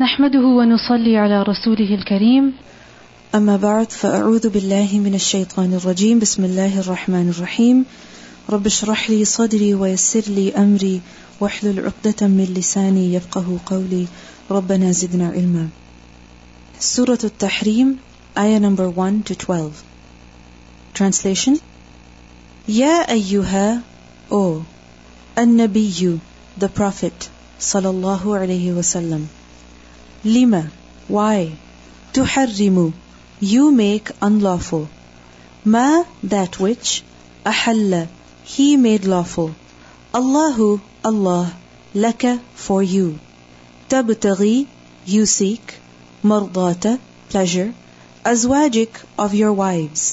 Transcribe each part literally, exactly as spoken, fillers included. نحمده ونصلي على رسوله الكريم. أما بعد فأعوذ بالله من الشيطان الرجيم. بسم الله الرحمن الرحيم. رب اشرح لي صدري ويسر لي أمري واحلل عقدة من لساني يفقهوا قولي. ربنا زدنا علما. Surah At-Tahrim, ayah number one to twelve. Translation: Ya ayyuha, O An-Nabiyyu, the Prophet sallallahu alayhi wasallam. Lima, why? Tuharrimu, you make unlawful. Ma, that which. Ahalla, he made lawful. Allahu, Allah. Laka, for you. Tabtaghi, you seek. Mardata, pleasure. Azwajik, of your wives.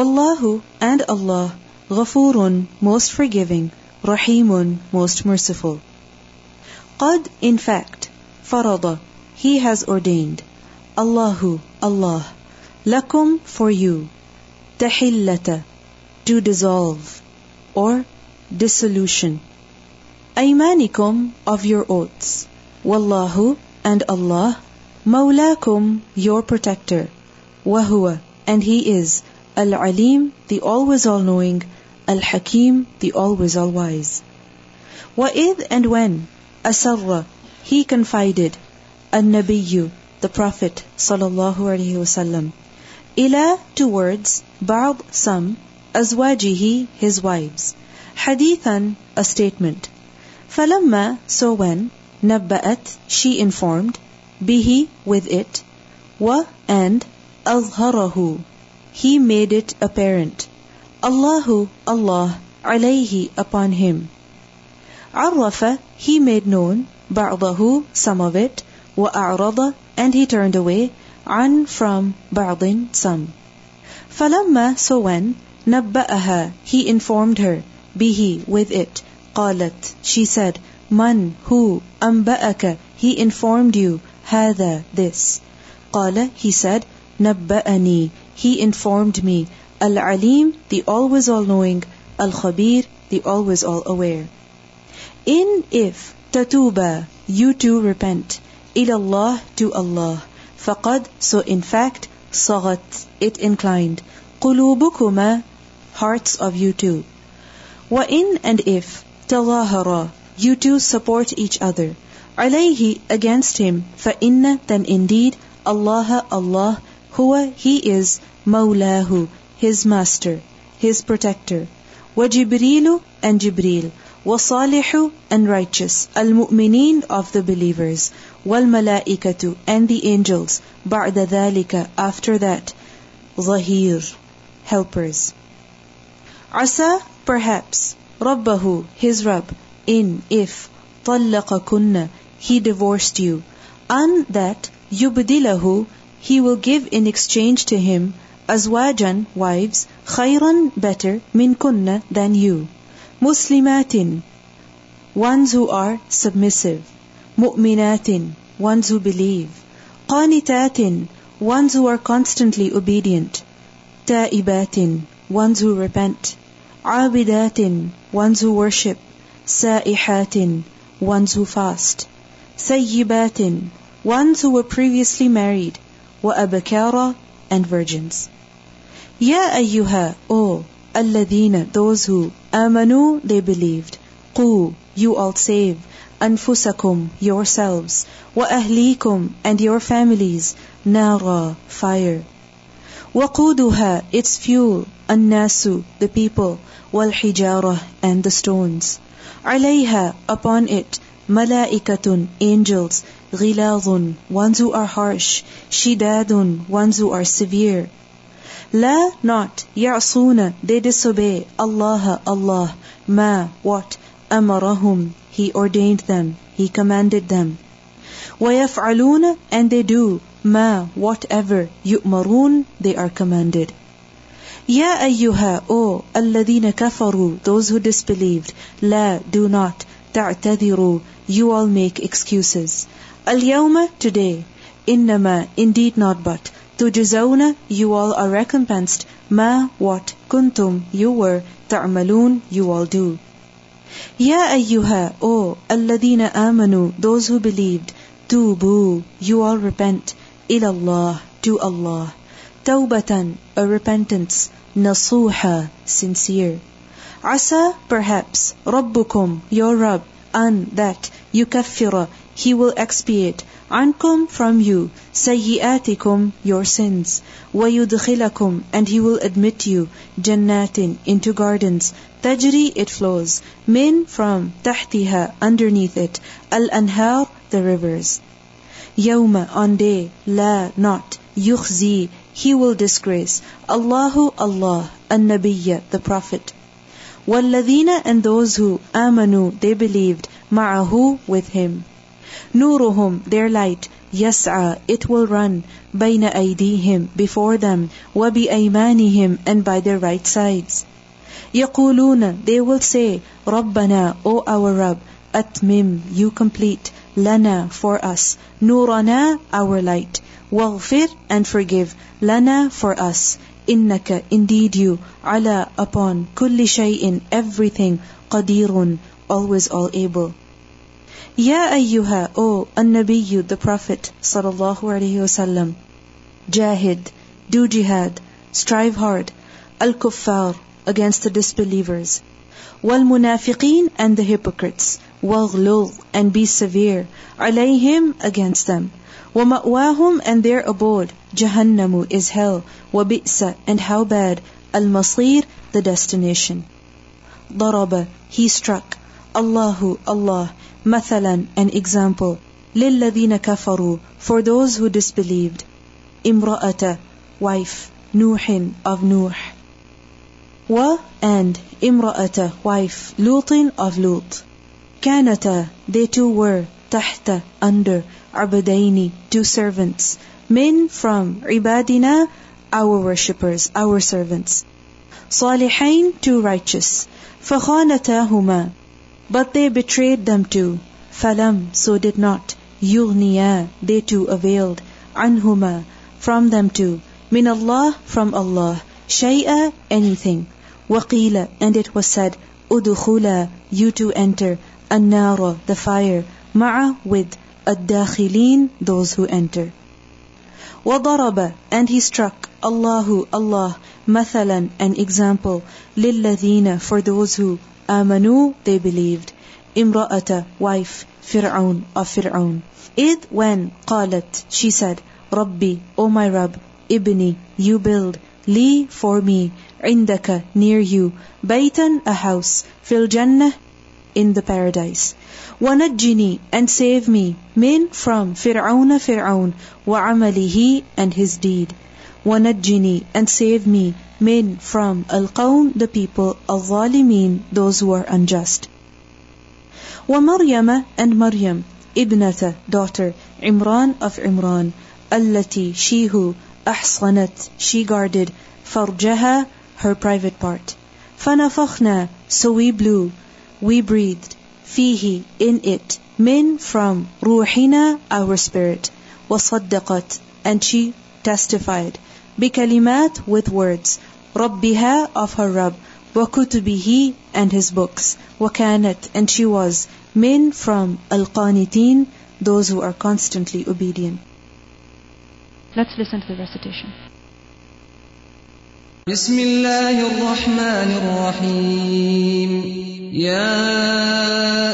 Wallahu, and Allah. Ghafurun, most forgiving. Rahimun, most merciful. Qad, in fact. Farada, he has ordained. Allahu, Allah. Lakum, for you. Tahillata, to dissolve or dissolution. Aymanikum, of your oaths. Wallahu, and Allah. Mawlakum, your protector. Wahuwa, and he is. Al-Alim, the always all-knowing. Al-Hakim, the always all-wise. Wa'idh, and when. Asarra, he confided. An-Nabiyyu, the Prophet sallallahu alaihi wasallam. Ila, towards. Ba'd, some. Azwajihi, his wives. Hadithan, a statement. Falamma, so when. Nabba'at, she informed. Bihi, with it. Wa, and. Azharahu, he made it apparent. Allahu, Allah. Alayhi, upon him. Arrafa, he made known. Ba'dahu, some of it. Wa'arada, and he turned away. An, from. Ba'din, some. Falamma, so when. Nabba'aha, he informed her. Bihi, with it. Qalat, she said. Man, who. Amba'aka, he informed you. Hada, this. Qala, he said. Nabba'ani, he informed me. Al-Alim, the always all-knowing. Al-Khabir, the always all-aware. In, if. Tatuba, you too repent. Ilallah, to Allah. Faqad, so in fact. Sagat, it inclined. Qulubukuma, hearts of you two. Wa in, and if. Tadahara, you two support each other. Alayhi, against him. Fa inna, then indeed. Allah, Allah. Huwa, he is. Mawlahu, his master, his protector. Wa Jibrilu, and Jibril. وَصَالِحُ, and righteous. الْمُؤْمِنِينَ, of the believers. وَالْمَلَائِكَةُ, and the angels. بَعْدَ ذَلِكَ, after that. ظَهِيرٌ, helpers. عَسَى, perhaps. رَبَّهُ, his Rabb. In, if. طَلَّقَكُنَّ, he divorced you. An, that. يُبْدِلَهُ, he will give in exchange to him. أَزْوَاجًا, wives. خَيْرًا, better. مِنْكُنَّ, than you. Muslimatin, ones who are submissive. Mu'minatin, ones who believe. Qanitatin, ones who are constantly obedient. Ta'ibatin, ones who repent. Abidatin, ones who worship. Sa'ihatin, ones who fast. Sayyibatin, ones who were previously married. Wa abakara, and virgins. Ya ayyuha, O alladhina, those who. Amanu, they believed. Qu, you all save. Anfusakum, yourselves. Wa ahlikum, and your families. Nara, fire. Waquduha, its fuel. Annasu, the people. Wal hijara, and the stones. Alayha, upon it. Malaikatun, angels. Ghilazun, ones who are harsh. Shidadun, ones who are severe. La, not. Ya'suna, they disobey. Allah, Allah. Ma, what. Amarahum, he ordained them, he commanded them. Wa yaf'aluna, and they do. Ma, whatever. Yu'marun, they are commanded. Ya ayyuha, O alladhina kafaru, those who disbelieved. La, do not. Ta'tadiru, you all make excuses. Al-yawma, today. Innama, indeed not but. Tujzawna, you all are recompensed. Ma, what. Kuntum, you were. Ta'maloon, you all do. Ya ayyuha, O alladhina amanu, those who believed. Tubu, you all repent, ilallah, to Allah. Tawbatan, a repentance. Nasuha, sincere. Asa, perhaps, Rabbukum, your Rabb, an, that, yukaffira, He will expiate, ankum, from you, sayyiatikum, your sins, wa yudkhilakum, and He will admit you, jannatin, into gardens, tajri, it flows, min, from, tahtiha, underneath it, al-anhar, the rivers. Yawma, on day, la, not, yukhzi, He will disgrace, Allahu, Allah, an-nabiyya, the Prophet. وَالَّذِينَ and those who آمَنُوا they believed مَعَهُ with him نُورُهُمْ their light يَسْعَى it will run بَيْنَ أَيْدِيهِمْ before them وَبِأَيْمَانِهِمْ and by their right sides يَقُولُونَ they will say رَبَّنَا O our Rabb أَتْمِمْ you complete لَنَا for us نُورَنَا our light وَاغْفِرْ and forgive لَنَا for us Innaka, indeed you, ala upon kulli shay'in everything, qadirun, always all able. Ya ayyuha, O an-nabiyyu, the Prophet, sallallahu alaihi wasallam. Jahid, do jihad, strive hard. Al-kuffar, against the disbelievers. Wal-munafiqeen, and the hypocrites. Waghlul, and be severe. Alayhim, against them. وَمَأْوَاهُمْ and their abode, Jahannamu is hell, وَبِئْسَ and how bad, al-masir the destination. ضَرَبَ he struck, Allahu Allah, مَثَلًا an example, لِلَّذِينَ كَفَرُوا for those who disbelieved. إِمْرَأَةَ wife, نُوحٍ of Nuh. Wa and إِمْرَأَةَ wife, Lutin of Lut. كَانَتَ they two were, تَحْتَ under, Abadaini, two servants. Min from Ibadina, our worshippers, our servants. Salihain, two righteous. فَخَانَتَاهُمَا but they betrayed them too. Falam, so did not. Yughniya, they too availed. Anhuma, from them too. Min Allah, from Allah. Shay'a, anything. Waqila, and it was said, Udukhula, you to enter. An-nara, the fire. Ma'a, with. Ad-dakhilin, those who enter. وَضَرَبَ and he struck, Allahu, Allah, مَثَلًا, an example, لِلَّذِينَ for those who آمَنُوا, they believed. إِمْرَأَةَ wife, Fir'aun, of Fir'aun. إِذْ when, قَالَتْ she said, رَبِّي, O my Rabb, إِبْنِي, you build, لِي, for me, عِنْدَكَ, near you, بَيْتًا, a house, fil jannah, in the paradise. وَنَجِّنِي and save me min from Fir'aun Fir'aun وَعَمَلِهِ and his deed وَنَجِّنِي and save me min from الْقَوْمِ the people الظَّالِمِينَ those who are unjust وَمَرْيَمَ and Maryam ابنة daughter Imran of Imran التي she who أحصنت she guarded فرجها her private part فَنَفَخْنَا so we blew we breathed Fihi, in it, min from ruhina, our spirit, wasaddaqat, and she testified, bikalimat, with words, rabbiha, of her Rabb, wa kutubihi, and his books, wa kanat, and she was, min from al-qanitin, those who are constantly obedient. Let's listen to the recitation. بسم الله الرحمن الرحيم يا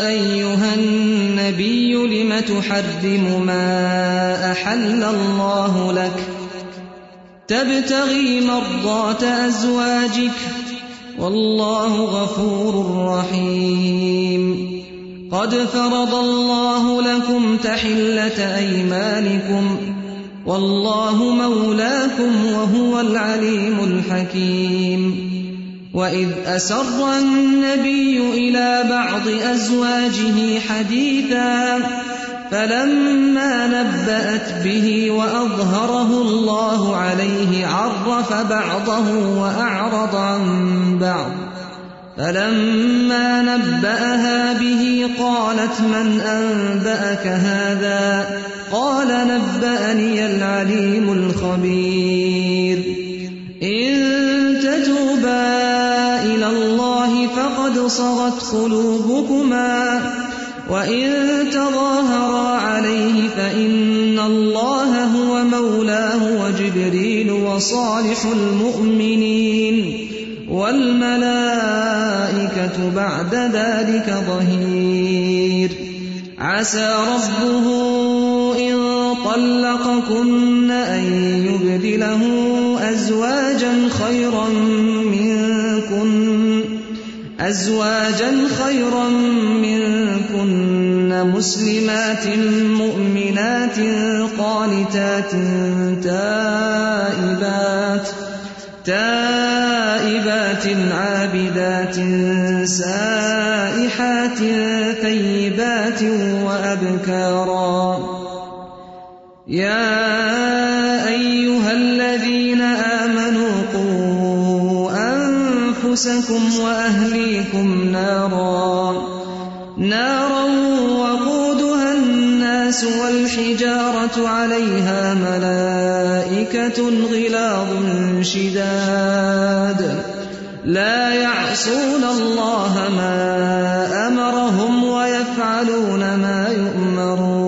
أيها النبي لم تحرم ما أحل الله لك تبتغي مرضات أزواجك والله غفور رحيم قد فرض الله لكم تحلة أيمانكم والله مولاكم وهو العليم الحكيم وإذ أسر النبي إلى بعض أزواجه حديثا فلما نبأت به وأظهره الله عليه عرف بعضه وأعرض عن بعض فلما نبأها به قالت من أنبأك هذا قال نبأني العليم الخبير إن تتوبا إلى الله فقد صغت قلوبكما وإن تظاهرا عليه فإن وصالح المؤمنين والملائكة بعد ذلك ظهير. عسى ربه إن طلقكن أن يبدله أزواجا خيرا منكن أزواجا خيرا منكن مسلمات مؤمنات قانتات تائبات تائبات عابدات سائحات ثيبات وأبكارا. يا أيها الذين آمنوا قوا أنفسكم وأهليكم نارا نارا وقودها الناس والحجارة عليها ملائكة غلاظ شداد لا يعصون الله ما أمرهم ويفعلون ما يؤمرون.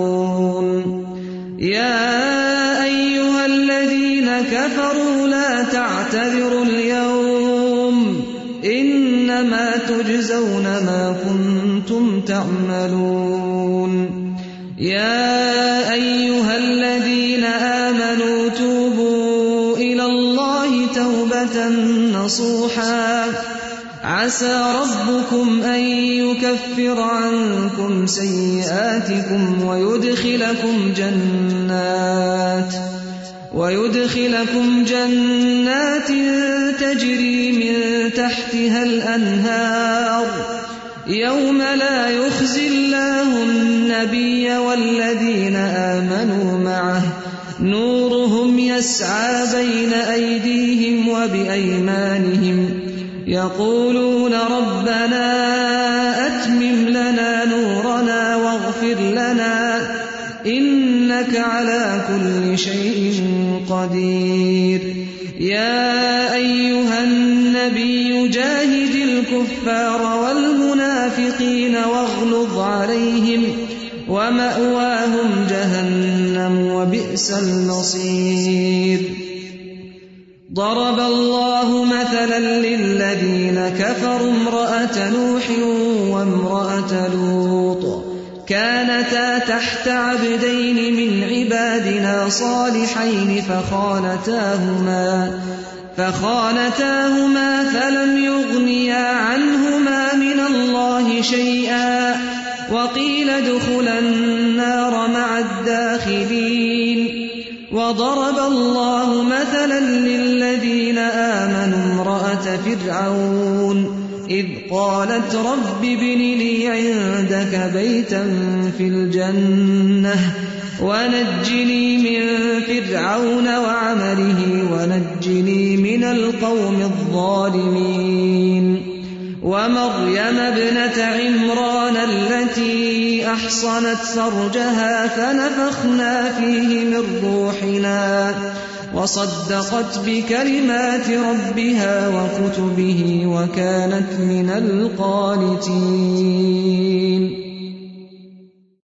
يا أيها الذين كفروا لا تعتذروا اليوم إنما تجزون ما كنتم تعملون. يا أيها الذين آمنوا توبوا إلى الله توبة نصوحا عسى ربكم أن يكفر عنكم سيئاتكم ويدخلكم جنات ويدخلكم جنات تجري من تحتها الأنهار يوم لا يخزي الله النبي والذين آمنوا معه نورهم يسعى بين أيديهم وبأيمانهم يقولون ربنا أتمم لنا نورنا واغفر لنا إنك على كل شيء قدير. يا أيها النبي جاهد الكفار والمنافقين واغلظ عليهم ومأواهم جهنم وبئس المصير. ضرب الله مثلا للذين كفروا امرأة نوح وامرأة لوط كانتا تحت عبدين من عبادنا صالحين فخانتاهما فخانتاهما فلم يغنيا عنهما من الله شيئا وقيل ادخلا النار مع الداخلين. وضرب الله مثلا للذين آمنوا امرأة فرعون إذ قالت رب ابن لي عندك بيتا في الجنة ونجني من فرعون وعمله ونجني من القوم الظالمين. ومريم ابنة عمران التي أحصنت فرجها فنفخنا فيه من روحنا وصدقت بكلمات ربها وكتبه وكانت من القانتين.